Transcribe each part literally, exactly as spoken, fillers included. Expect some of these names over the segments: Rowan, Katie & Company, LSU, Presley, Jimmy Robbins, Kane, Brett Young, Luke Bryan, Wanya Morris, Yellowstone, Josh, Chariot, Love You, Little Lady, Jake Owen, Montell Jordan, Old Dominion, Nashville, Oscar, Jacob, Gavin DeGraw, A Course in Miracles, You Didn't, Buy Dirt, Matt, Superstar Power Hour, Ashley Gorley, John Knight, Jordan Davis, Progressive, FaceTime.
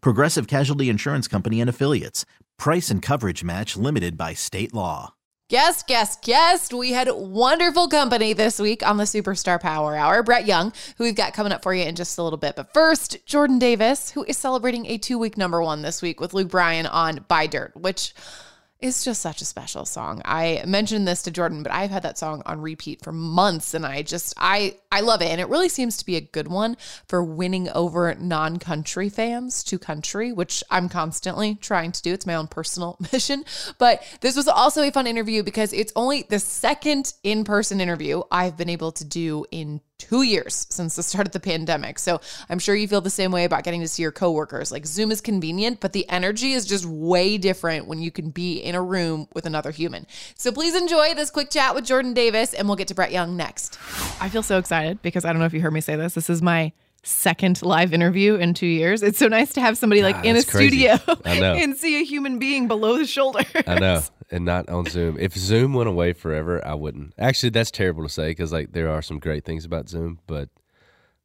Progressive Casualty Insurance Company and Affiliates. Price and coverage match limited by state law. Yes, yes, yes. We had wonderful company this week on the Superstar Power Hour. Brett Young, who we've got coming up for you in just a little bit. But first, Jordan Davis, who is celebrating a two-week number one this week with Luke Bryan on Buy Dirt, which is just such a special song. I mentioned this to Jordan, but I've had that song on repeat for months, and I just, I, I love it. And it really seems to be a good one for winning over non-country fans to country, which I'm constantly trying to do. It's my own personal mission. But this was also a fun interview because it's only the second in-person interview I've been able to do in two years since the start of the pandemic. So I'm sure you feel the same way about getting to see your coworkers. Like, Zoom is convenient, but the energy is just way different when you can be in a room with another human. So please enjoy this quick chat with Jordan Davis, and we'll get to Brett Young next. I feel so excited because I don't know if you heard me say this. This is my second live interview in two years. It's so nice to have somebody like ah, in a crazy studio and see a human being below the shoulder. I know. And not on Zoom. If Zoom went away forever, I wouldn't. Actually, that's terrible to say because like there are some great things about Zoom, but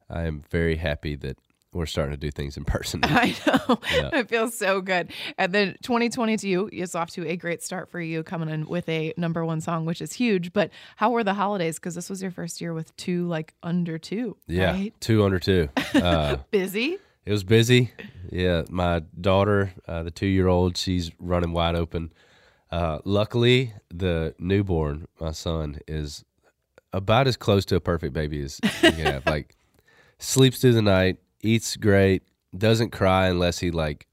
I am very happy that we're starting to do things in person. I know. Yeah. It feels so good. And then twenty twenty-two is off to a great start for you, coming in with a number one song, which is huge. But how were the holidays? Because this was your first year with two, like under two. Yeah, right? two under two. Uh, busy? It was busy. Yeah, my daughter, uh, the two-year-old, she's running wide open. Uh, luckily, the newborn, my son, is about as close to a perfect baby as you can have. Like, sleeps through the night. Eats great, doesn't cry unless he like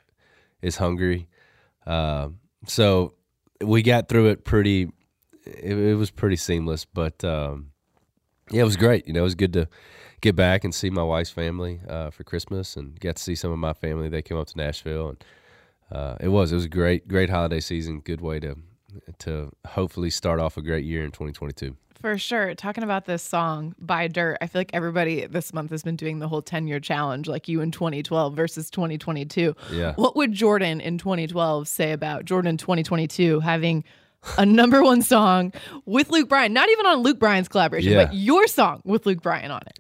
is hungry. Uh, so we got through it pretty. It, it was pretty seamless, but um, yeah, it was great. You know, it was good to get back and see my wife's family uh, for Christmas, and got to see some of my family. They came up to Nashville, and uh, it was it was a great, great holiday season. Good way to to hopefully start off a great year in twenty twenty-two. For sure. Talking about this song, Buy Dirt, I feel like everybody this month has been doing the whole ten-year challenge, like you in twenty twelve versus twenty twenty-two. Yeah. What would Jordan in twenty twelve say about Jordan twenty twenty-two having a number one song with Luke Bryan? Not even on Luke Bryan's collaboration, yeah. But your song with Luke Bryan on it.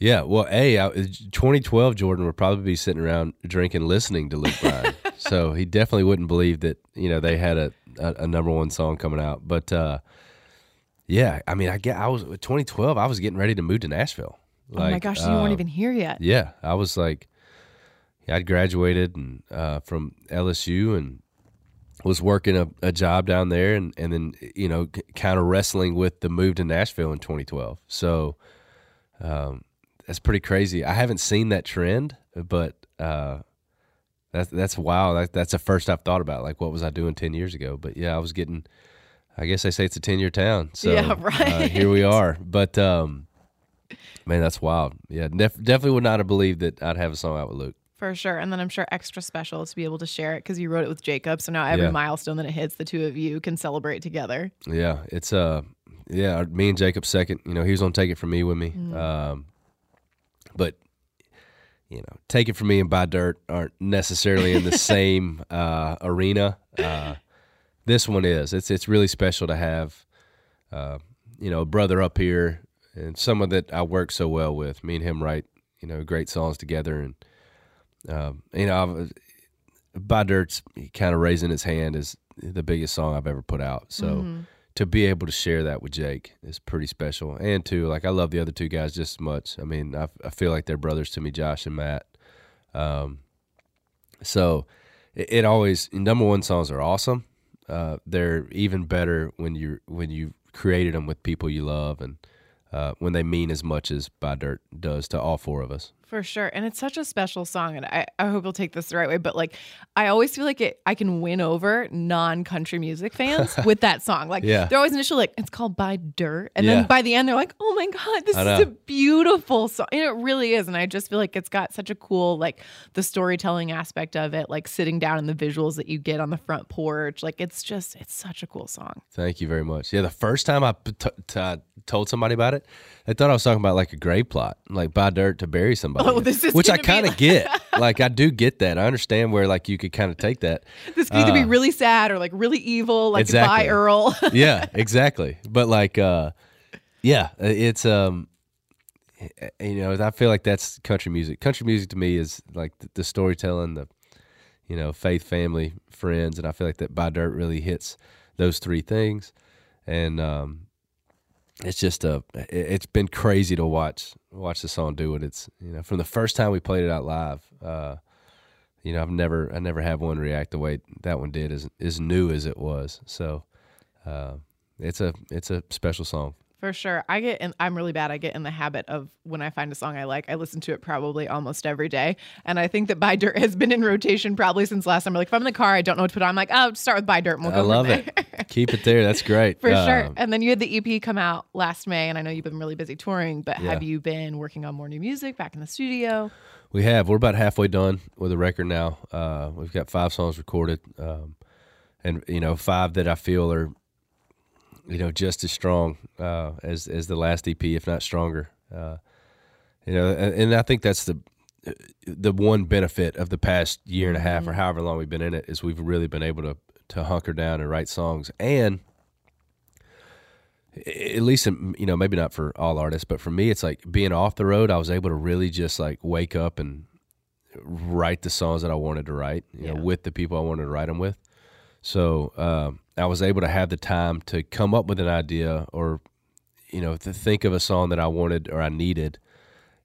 Yeah. Well, A, I, twenty twelve Jordan would probably be sitting around drinking, listening to Luke Bryan. So he definitely wouldn't believe that, you know, they had a, a, a number one song coming out. But, uh, yeah, I mean, I get. I was twenty twelve. I was getting ready to move to Nashville. Like, oh my gosh, so you um, weren't even here yet. Yeah, I was like, I'd graduated and uh, from L S U and was working a, a job down there, and, and then you know, c- kind of wrestling with the move to Nashville in twenty twelve. So um, that's pretty crazy. I haven't seen that trend, but uh, that's that's wow. That, that's the first I've thought about. Like, what was I doing ten years ago? But yeah, I was getting. I guess they say it's a ten-year town, so yeah, right. uh, here we are. But, um, man, that's wild. Yeah, def- definitely would not have believed that I'd have a song out with Luke. For sure, and then I'm sure extra special to be able to share it because you wrote it with Jacob, so now every yeah. milestone that it hits, the two of you can celebrate together. Yeah, it's uh, yeah, me and Jacob second. You know, he was on Take It From Me with me. Mm. Um, but, you know, Take It From Me and Buy Dirt aren't necessarily in the same uh, arena. Uh This one is. It's it's really special to have, uh, you know, a brother up here and someone that I work so well with. Me and him write, you know, great songs together. And, um, you know, I've, By Dirt's kind of raising his hand is the biggest song I've ever put out. So mm-hmm. to be able to share that with Jake is pretty special. And, too, like, I love the other two guys just as much. I mean, I, I feel like they're brothers to me, Josh and Matt. Um, so... it, it always number one songs are awesome. Uh, they're even better when you when you created them with people you love, and uh, when they mean as much as Buy Dirt does to all four of us. For sure. And it's such a special song, and I, I hope you'll take this the right way, but like I always feel like it I can win over non-country music fans with that song. Like yeah. they're always initially like, it's called Buy Dirt, and yeah. then by the end they're like, oh my God, this is a beautiful song. And it really is. And I just feel like it's got such a cool, like the storytelling aspect of it, like sitting down and the visuals that you get on the front porch. Like it's just, it's such a cool song. Thank you very much. Yeah, the first time I t- t- told somebody about it, they thought I was talking about like a grave plot, like buy dirt to bury somebody. Oh, this is Which I kind of like... get. Like, I do get that. I understand where, like, you could kind of take that. This could either uh, be really sad or, like, really evil, like, exactly. Bye, Earl. Yeah, exactly. But, like, uh, yeah, it's, um, you know, I feel like that's country music. Country music to me is, like, the, the storytelling, the, you know, faith, family, friends. And I feel like that Buy Dirt really hits those three things. And, um, It's just a. It's been crazy to watch watch the song do it. It's you know from the first time we played it out live. Uh, you know I've never I never had one react the way that one did, as as new as it was. So, uh, it's a it's a special song. For sure. I get in, I'm really bad. I get in the habit of when I find a song I like, I listen to it probably almost every day. And I think that Buy Dirt has been in rotation probably since last summer. Like if I'm in the car, I don't know what to put on. I'm like, oh, start with Buy Dirt and we'll go I love from there. It. Keep it there. That's great. For um, sure. And then you had the E P come out last May, and I know you've been really busy touring, but yeah. have you been working on more new music back in the studio? We have. We're about halfway done with the record now. Uh, we've got five songs recorded um, and, you know, five that I feel are, you know, just as strong uh, as as the last E P, if not stronger. Uh, you know, and, and I think that's the the one benefit of the past year and a half, mm-hmm. or however long we've been in it, is we've really been able to to hunker down and write songs. And at least, you know, maybe not for all artists, but for me, it's like being off the road, I was able to really just like wake up and write the songs that I wanted to write, you yeah. know, with the people I wanted to write them with. So um, I was able to have the time to come up with an idea, or, you know, to think of a song that I wanted or I needed,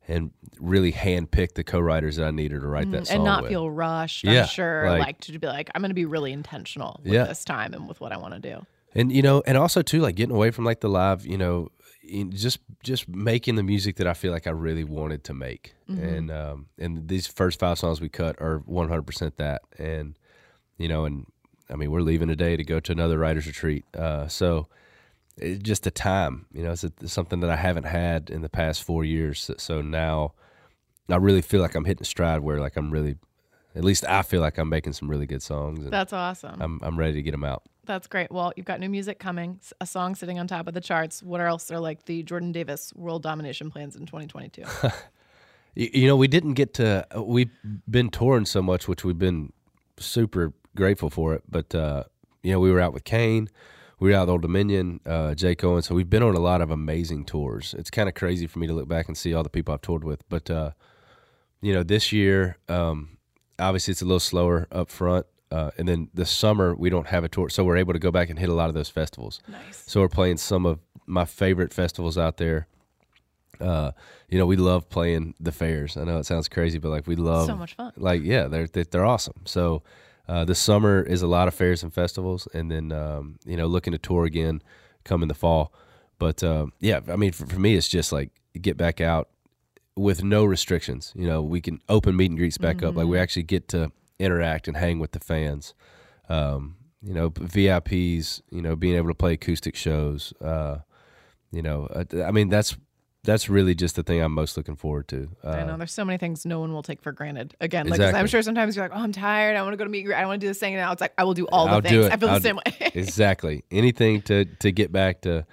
and really handpick the co-writers that I needed to write mm, that song and not with. Feel rushed. Yeah, I'm sure, like, like to be like, I'm going to be really intentional with yeah. this time and with what I want to do. And you know, and also too, like getting away from like the live, you know, just just making the music that I feel like I really wanted to make. Mm-hmm. And um, and these first five songs we cut are one hundred percent that, and you know, and. I mean, we're leaving today to go to another writer's retreat. Uh, so it's just the time, you know, it's, a, it's something that I haven't had in the past four years. So, so now I really feel like I'm hitting stride where like I'm really, at least I feel like I'm making some really good songs. And that's awesome. I'm I'm ready to get them out. That's great. Well, you've got new music coming, a song sitting on top of the charts. What else are like the Jordan Davis world domination plans in twenty twenty-two? you, you know, we didn't get to, we've been touring so much, which we've been super grateful for it, but uh you know we were out with Kane, we were out with Old Dominion, uh Jake Owen, so we've been on a lot of amazing tours. It's kind of crazy for me to look back and see all the people I've toured with, but uh you know this year um obviously it's a little slower up front, uh and then the summer we don't have a tour, so we're able to go back and hit a lot of those festivals. Nice. So we're playing some of my favorite festivals out there. Uh, you know, we love playing the fairs. I know it sounds crazy, but like we love so much fun. Like, yeah, they're they're awesome. So, uh, the summer is a lot of fairs and festivals, and then um, you know, looking to tour again come in the fall. But uh, yeah, I mean, for, for me, it's just like get back out with no restrictions. You know, we can open meet and greets back mm-hmm. up. Like we actually get to interact and hang with the fans. Um, you know, V I Ps. You know, being able to play acoustic shows. Uh, you know, I, I mean that's. That's really just the thing I'm most looking forward to. Uh, I know there's so many things no one will take for granted. Again, like exactly. I'm sure sometimes you're like, oh, I'm tired. I want to go to meet. I want to do this thing. And now it's like, I will do all I'll the things. I feel I'll the same do. Way. Exactly. Anything to, to get back to,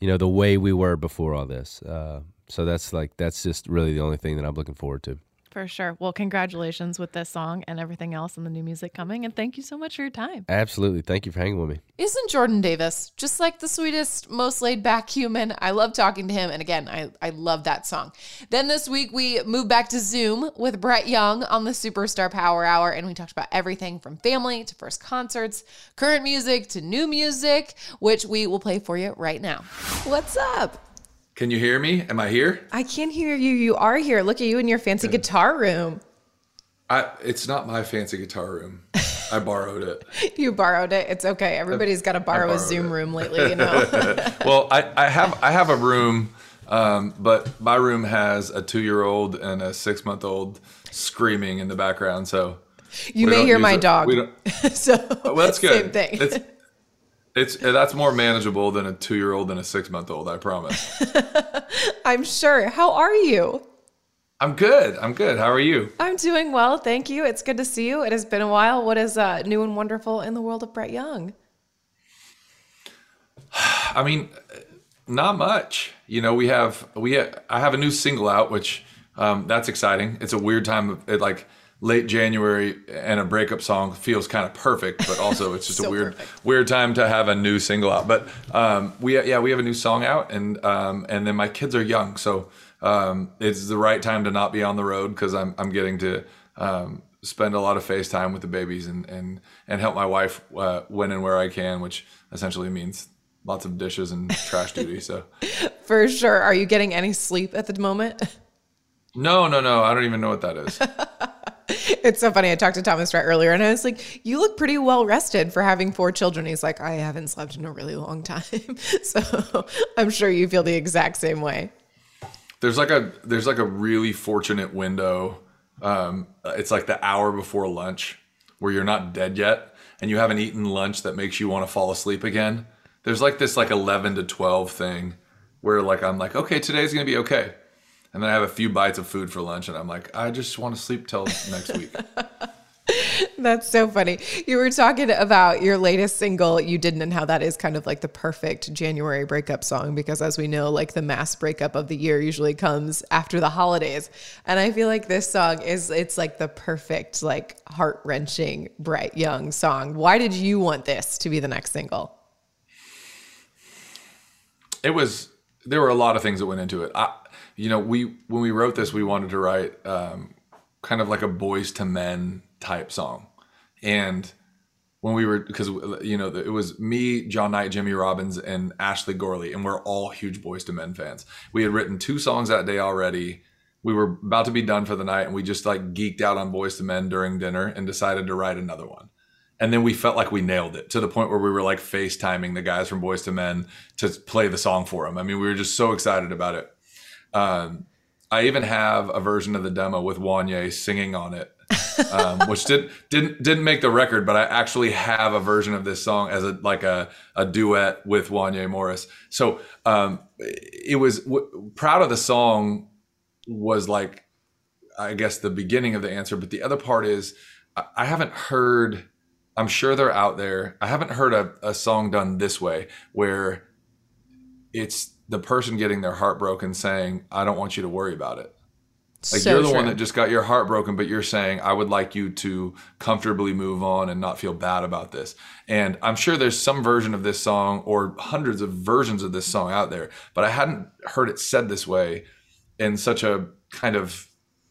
you know, the way we were before all this. Uh, so that's like, that's just really the only thing that I'm looking forward to. For sure. Well, congratulations with this song and everything else and the new music coming. And thank you so much for your time. Absolutely. Thank you for hanging with me. Isn't Jordan Davis just like the sweetest, most laid back human? I love talking to him. And again, I, I love that song. Then this week we moved back to Zoom with Brett Young on the Superstar Power Hour. And we talked about everything from family to first concerts, current music to new music, which we will play for you right now. What's up? Can you hear me? Am I here? I can hear you. You are here. Look at you in your fancy guitar room. I, it's not my fancy guitar room. I borrowed it. You borrowed it. It's okay. Everybody's got to borrow a Zoom it. room lately, you know. Well, I, I have I have a room, um, but my room has a two-year-old and a six-month-old screaming in the background. So you may hear my it. dog. We don't, so well, that's good. Same thing. It's, It's that's more manageable than a two-year-old and a six-month-old, I promise. I'm sure. How are you? I'm good. I'm good. How are you? I'm doing well. Thank you. It's good to see you. It has been a while. What is uh, new and wonderful in the world of Brett Young? I mean, not much. You know, we have we have, I have a new single out, which um, that's exciting. It's a weird time of it, like. Late January and a breakup song feels kind of perfect, but also it's just so a weird, perfect. weird time to have a new single out. But um, we, yeah, we have a new song out, and um, and then my kids are young, so um, it's the right time to not be on the road because I'm I'm getting to um, spend a lot of FaceTime with the babies and and and help my wife uh, when and where I can, which essentially means lots of dishes and trash duty. So for sure, are you getting any sleep at the moment? No, no, no. I don't even know what that is. It's so funny. I talked to Thomas Rhett earlier and I was like, you look pretty well rested for having four children. He's like, I haven't slept in a really long time. So I'm sure you feel the exact same way. There's like a, there's like a really fortunate window. Um, it's like the hour before lunch where you're not dead yet and you haven't eaten lunch that makes you want to fall asleep again. There's like this like eleven to twelve thing where like, I'm like, okay, today's going to be okay. And then I have a few bites of food for lunch and I'm like, I just want to sleep till next week. That's so funny. You were talking about your latest single, You Didn't, and how that is kind of like the perfect January breakup song because as we know, like the mass breakup of the year usually comes after the holidays. And I feel like this song is, it's like the perfect, like heart-wrenching Brett Young song. Why did you want this to be the next single? It was, there were a lot of things that went into it. I, You know, we when we wrote this, we wanted to write um, kind of like a Boyz two Men type song. And when we were, because, you know, it was me, John Knight, Jimmy Robbins, and Ashley Gorley. And we're all huge Boyz two Men fans. We had written two songs that day already. We were about to be done for the night. And we just like geeked out on Boyz two Men during dinner and decided to write another one. And then we felt like we nailed it to the point where we were like FaceTiming the guys from Boyz two Men to play the song for them. I mean, we were just so excited about it. Um, I even have a version of the demo with Wanya singing on it, um, which did, didn't didn't make the record, but I actually have a version of this song as a like a, a duet with Wanya Morris. So um, it was w- proud of the song was like, I guess, the beginning of the answer. But the other part is I, I haven't heard, I'm sure they're out there. I haven't heard a, a song done this way where it's the person getting their heart broken saying, I don't want you to worry about it. Like so you're the true. one that just got your heart broken, but you're saying, I would like you to comfortably move on and not feel bad about this. And I'm sure there's some version of this song or hundreds of versions of this song out there, but I hadn't heard it said this way in such a kind of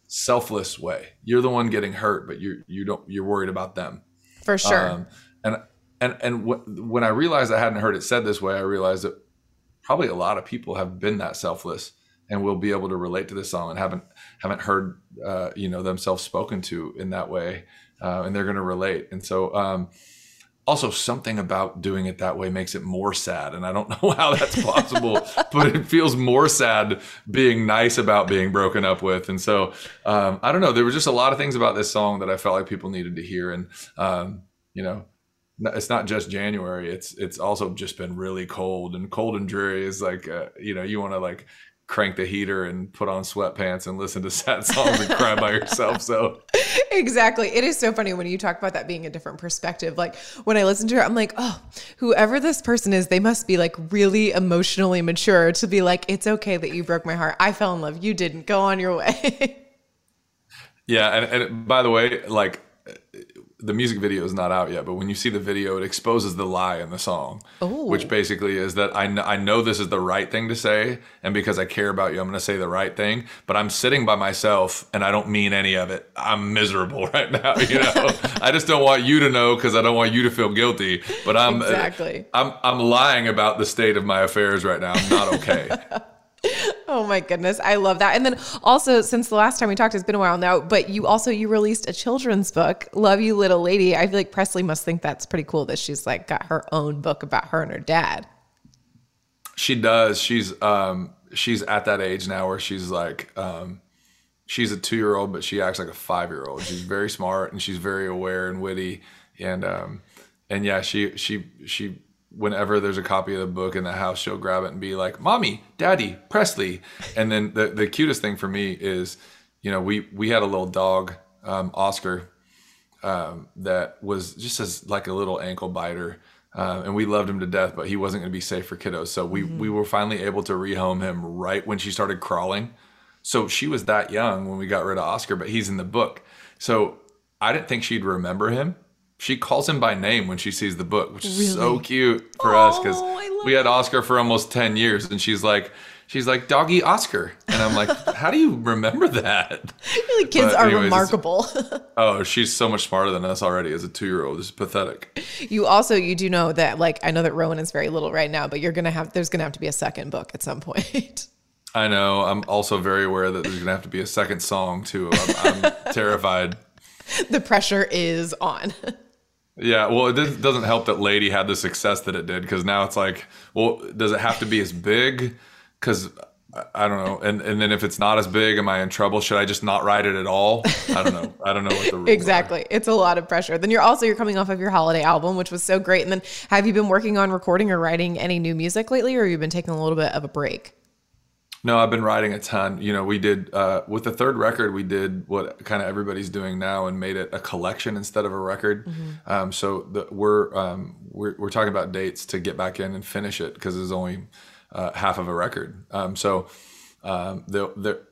selfless way. You're the one getting hurt, but you you don't, you're worried about them. For sure. Um, and, and, and w- when I realized I hadn't heard it said this way, I realized that probably a lot of people have been that selfless and will be able to relate to this song and haven't haven't heard uh, you know themselves spoken to in that way, uh, and they're going to relate. And so, um, also something about doing it that way makes it more sad. And I don't know how that's possible, but it feels more sad being nice about being broken up with. And so, um, I don't know. There were just a lot of things about this song that I felt like people needed to hear. And um, you know. It's not just January. It's it's also just been really cold and cold and dreary is like, uh, you know, you want to like crank the heater and put on sweatpants and listen to sad songs and cry by yourself. So exactly. It is so funny when you talk about that being a different perspective. Like when I listen to her, I'm like, oh, whoever this person is, they must be like really emotionally mature to be like, it's okay that you broke my heart. I fell in love. You didn't. Go on your way. Yeah. And, and by the way, like, the music video is not out yet, but when you see the video, it exposes the lie in the song, Ooh. which basically is that I, kn- I know this is the right thing to say, and because I care about you, I'm going to say the right thing, but I'm sitting by myself, and I don't mean any of it. I'm miserable right now, you know? I just don't want you to know because I don't want you to feel guilty, but I'm, exactly. I'm, I'm lying about the state of my affairs right now. I'm not okay. Oh my goodness. I love that. And then also, since the last time we talked, it's been a while now, but you also, you released a children's book, Love You, Little Lady. I feel like Presley must think that's pretty cool that she's like got her own book about her and her dad. She does. She's, um, she's at that age now where she's like, um, she's a two-year-old, but she acts like a five-year-old. She's very smart and she's very aware and witty. And, um, and yeah, she, she, she, whenever there's a copy of the book in the house, she'll grab it and be like, Mommy, Daddy, Presley. And then the, the cutest thing for me is, you know, we, we had a little dog, um, Oscar, um, that was just as like a little ankle biter. Uh, and we loved him to death, but he wasn't going to be safe for kiddos. So we, mm-hmm. we were finally able to rehome him right when she started crawling. So she was that young when we got rid of Oscar, but he's in the book. So I didn't think she'd remember him. She calls him by name when she sees the book, which is really? so cute for oh, us because we had Oscar for almost ten years, and she's like, she's like, doggy Oscar. And I'm like, how do you remember that? Really, kids but anyways, are remarkable. Oh, she's so much smarter than us already as a two-year-old. It's pathetic. You also, you do know that, like, I know that Rowan is very little right now, but you're going to have, there's going to have to be a second book at some point. I know. I'm also very aware that there's going to have to be a second song too. I'm, I'm terrified. The pressure is on. Yeah, well, it doesn't help that Lady had the success that it did, because now it's like, well, does it have to be as big? Because I don't know. And and then if it's not as big, am I in trouble? Should I just not write it at all? I don't know. I don't know what the rules exactly. Are. It's a lot of pressure. Then you're also, you're coming off of your holiday album, which was so great. And then have you been working on recording or writing any new music lately, or have you been taking a little bit of a break? No, I've been writing a ton. You know, we did, uh, with the third record, we did what kind of everybody's doing now and made it a collection instead of a record. Mm-hmm. Um, so the, we're, um, we're, we're talking about dates to get back in and finish it, because it's only uh, half of a record. Um, so um, the, the,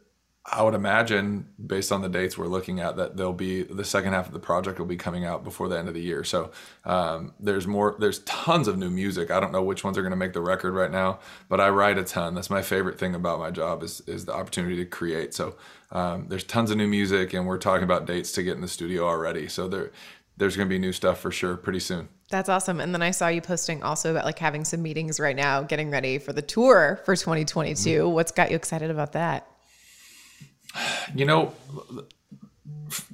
I would imagine, based on the dates we're looking at, that there'll be, the second half of the project will be coming out before the end of the year. So um, there's more, there's tons of new music. I don't know which ones are going to make the record right now, but I write a ton. That's my favorite thing about my job is, is the opportunity to create. So um, there's tons of new music, and we're talking about dates to get in the studio already. So there, there's going to be new stuff for sure pretty soon. That's awesome. And then I saw you posting also about like having some meetings right now, getting ready for the tour for twenty twenty-two. Mm-hmm. What's got you excited about that? You know,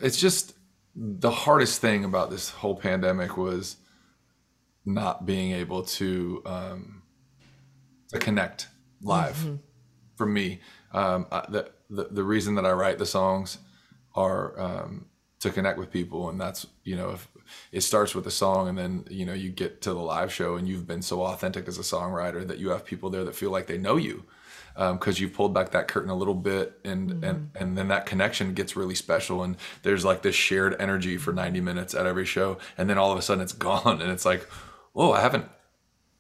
it's just the hardest thing about this whole pandemic was not being able to, um, to connect live. Mm-hmm. For me, um, I, the, the, the reason that I write the songs are, um, to connect with people. And that's, you know, if it starts with a song and then, you know, you get to the live show and you've been so authentic as a songwriter that you have people there that feel like they know you. Um, 'cause you've pulled back that curtain a little bit, and, mm-hmm. and, and then that connection gets really special. And there's like this shared energy for ninety minutes at every show. And then all of a sudden it's gone. And it's like, whoa, I haven't,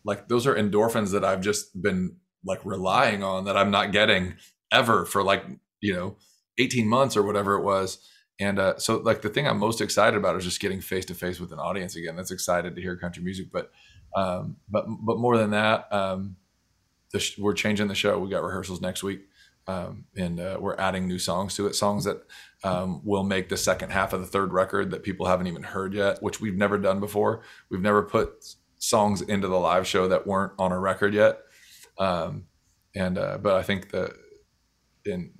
like, those are endorphins that I've just been like relying on that I'm not getting ever for like, you know, eighteen months or whatever it was. And uh, so like the thing I'm most excited about is just getting face to face with an audience again. That's excited to hear country music. But, um, but, but more than that, um, we're changing the show. We got rehearsals next week, um, and uh, we're adding new songs to it. Songs that um, will make the second half of the third record that people haven't even heard yet, which we've never done before. We've never put songs into the live show that weren't on a record yet. Um, and uh, but I think that in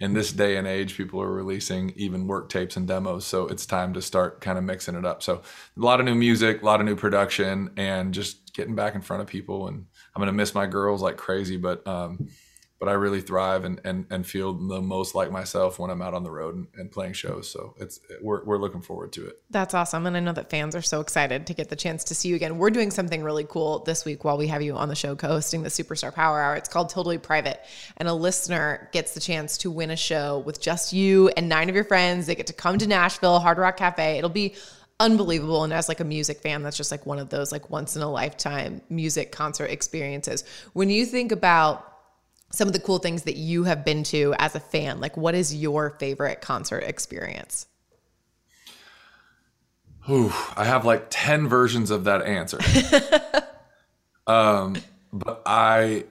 in this day and age, people are releasing even work tapes and demos. So it's time to start kind of mixing it up. So a lot of new music, a lot of new production, and just getting back in front of people. And I'm gonna miss my girls like crazy, but um, but I really thrive and, and and feel the most like myself when I'm out on the road and, and playing shows. So it's we're we're looking forward to it. That's awesome, and I know that fans are so excited to get the chance to see you again. We're doing something really cool this week while we have you on the show, co-hosting the Superstar Power Hour. It's called Totally Private, and a listener gets the chance to win a show with just you and nine of your friends. They get to come to Nashville, Hard Rock Cafe. It'll be unbelievable. And as like a music fan, that's just like one of those like once in a lifetime music concert experiences. When you think about some of the cool things that you have been to as a fan, like what is your favorite concert experience? Ooh, I have like ten versions of that answer. um, but I,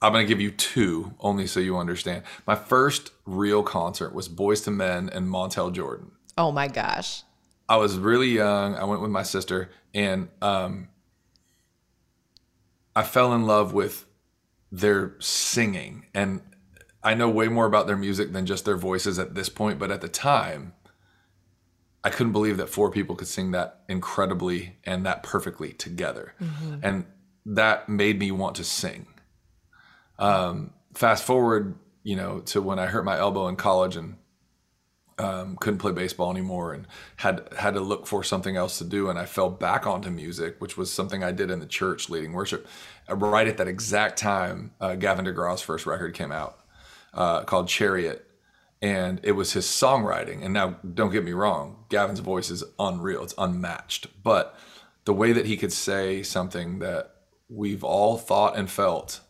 I'm going to give you two only so you understand. My first real concert was Boyz Two Men and Montell Jordan. Oh my gosh. I was really young. I went with my sister, and um, I fell in love with their singing and I know way more about their music than just their voices at this point, but at the time, I couldn't believe that four people could sing that incredibly and that perfectly together. Mm-hmm. And that made me want to sing. Um, fast forward, you know, to when I hurt my elbow in college and um, couldn't play baseball anymore and had had to look for something else to do. And I fell back onto music, which was something I did in the church leading worship. Right at that exact time, uh, Gavin DeGraw's first record came out uh, called Chariot. And it was his songwriting. And now, don't get me wrong, Gavin's voice is unreal. It's unmatched. But the way that he could say something that we've all thought and felt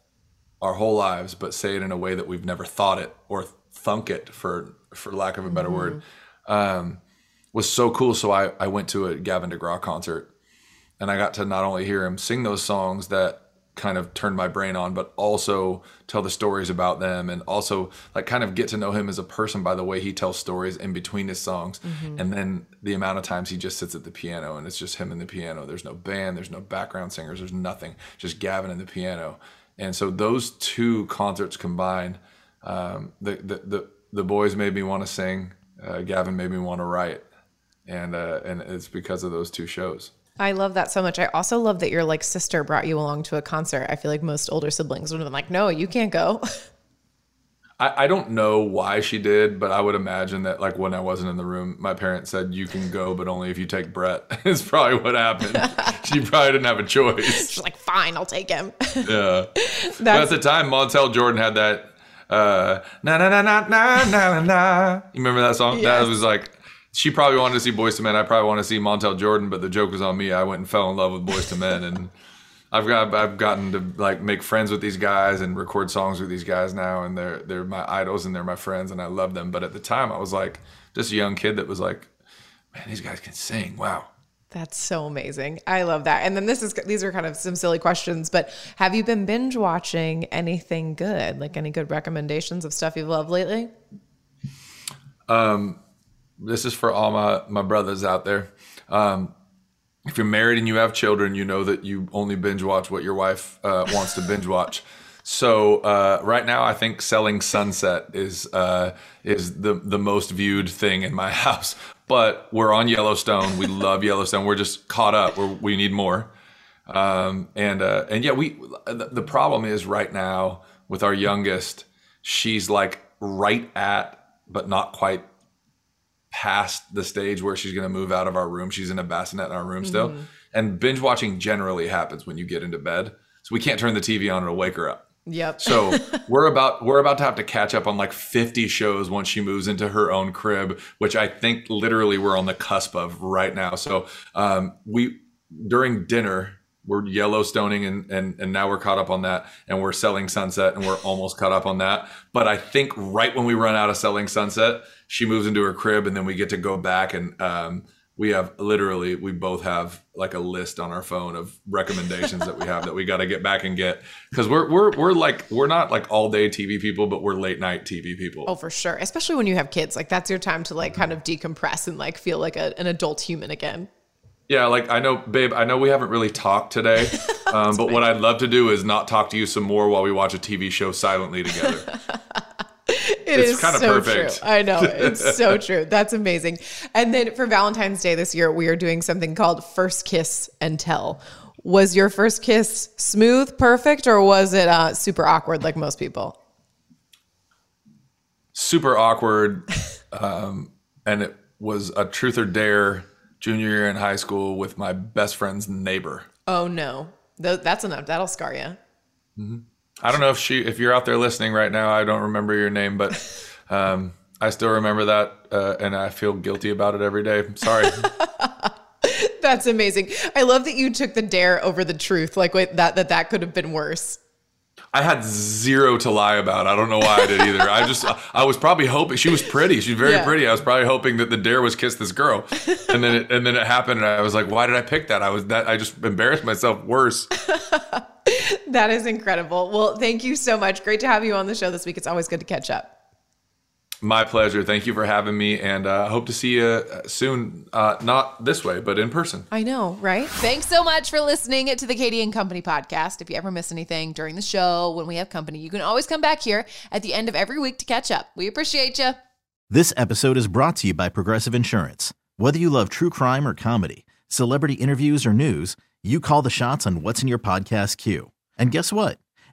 our whole lives, but say it in a way that we've never thought it or thunk it, for for lack of a better mm-hmm. word, um, was so cool. So I, I went to a Gavin DeGraw concert, and I got to not only hear him sing those songs that kind of turned my brain on, but also tell the stories about them, and also like kind of get to know him as a person by the way he tells stories in between his songs. Mm-hmm. And then the amount of times he just sits at the piano and it's just him and the piano. There's no band, there's no background singers, there's nothing, just Gavin and the piano. And so those two concerts combined, um, the, the the the boys made me want to sing, uh, Gavin made me want to write, and uh, and it's because of those two shows. I love that so much. I also love that your like sister brought you along to a concert. I feel like most older siblings would have been like, no, you can't go. I, I don't know why she did, but I would imagine that like when I wasn't in the room, my parents said, you can go, but only if you take Brett. It's probably what happened. She probably didn't have a choice. She's like, fine, I'll take him. Yeah. That's- but at the time, Montell Jordan had that, uh, na na na na na na na. You remember that song? Yes. That was like, she probably wanted to see Boyz two Men. I probably wanted to see Montell Jordan, but the joke was on me. I went and fell in love with Boyz two Men, and I've got I've gotten to like make friends with these guys and record songs with these guys now, and they're they're my idols and they're my friends, and I love them. But at the time, I was like just a young kid that was like, man, these guys can sing. Wow. That's so amazing. I love that. And then this is these are kind of some silly questions, but have you been binge watching anything good? Like any good recommendations of stuff you've loved lately? Um. This is for all my, my brothers out there. Um, if you're married and you have children, you know that you only binge watch what your wife uh, wants to binge watch. So uh, right now, I think Selling Sunset is uh, is the, the most viewed thing in my house. But we're on Yellowstone. We love Yellowstone. We're just caught up. We're, we need more. Um, and uh, and yeah, we the, the problem is right now with our youngest, she's like right at but not quite past the stage where she's going to move out of our room. She's in a bassinet in our room still. Mm-hmm. And binge watching generally happens when you get into bed. So we can't turn the T V on or wake her up. Yep. So we're about we're about to have to catch up on like fifty shows once she moves into her own crib, which I think literally we're on the cusp of right now. So um, we during dinner, we're Yellowstoning and, and and now we're caught up on that, and we're Selling Sunset and we're almost caught up on that. But I think right when we run out of Selling Sunset, she moves into her crib, and then we get to go back, and um, we have literally, we both have like a list on our phone of recommendations that we have that we got to get back and get, because we're we're we're like we're not like all day T V people, but we're late night T V people. Oh, for sure, especially when you have kids, like that's your time to like kind of decompress and like feel like a, an adult human again. Yeah, like I know, babe, I know we haven't really talked today, um, but funny. What I'd love to do is not talk to you some more while we watch a T V show silently together. It it's is kind of so perfect. True. I know. It's so true. That's amazing. And then for Valentine's Day this year, we are doing something called First Kiss and Tell. Was your first kiss smooth, perfect, or was it uh, super awkward like most people? Super awkward. Um, and it was a truth or dare junior year in high school with my best friend's neighbor. Oh, no. Th- that's enough. That'll scar you. Mm-hmm. I don't know if she, if you're out there listening right now, I don't remember your name, but um, I still remember that, uh, and I feel guilty about it every day. I'm sorry. That's amazing. I love that you took the dare over the truth. Like wait, that, that, that could have been worse. I had zero to lie about. I don't know why I did either. I just, I was probably hoping she was pretty. She's very yeah. pretty. I was probably hoping that the dare was kiss this girl, and then it, and then it happened, and I was like, why did I pick that? I was that. I just embarrassed myself worse. That is incredible. Well, thank you so much. Great to have you on the show this week. It's always good to catch up. My pleasure. Thank you for having me, and I uh, hope to see you soon. Uh, not this way, but in person. I know, right? Thanks so much for listening to the Katie and Company podcast. If you ever miss anything during the show, when we have company, you can always come back here at the end of every week to catch up. We appreciate you. This episode is brought to you by Progressive Insurance. Whether you love true crime or comedy, celebrity interviews or news, you call the shots on what's in your podcast queue. And guess what?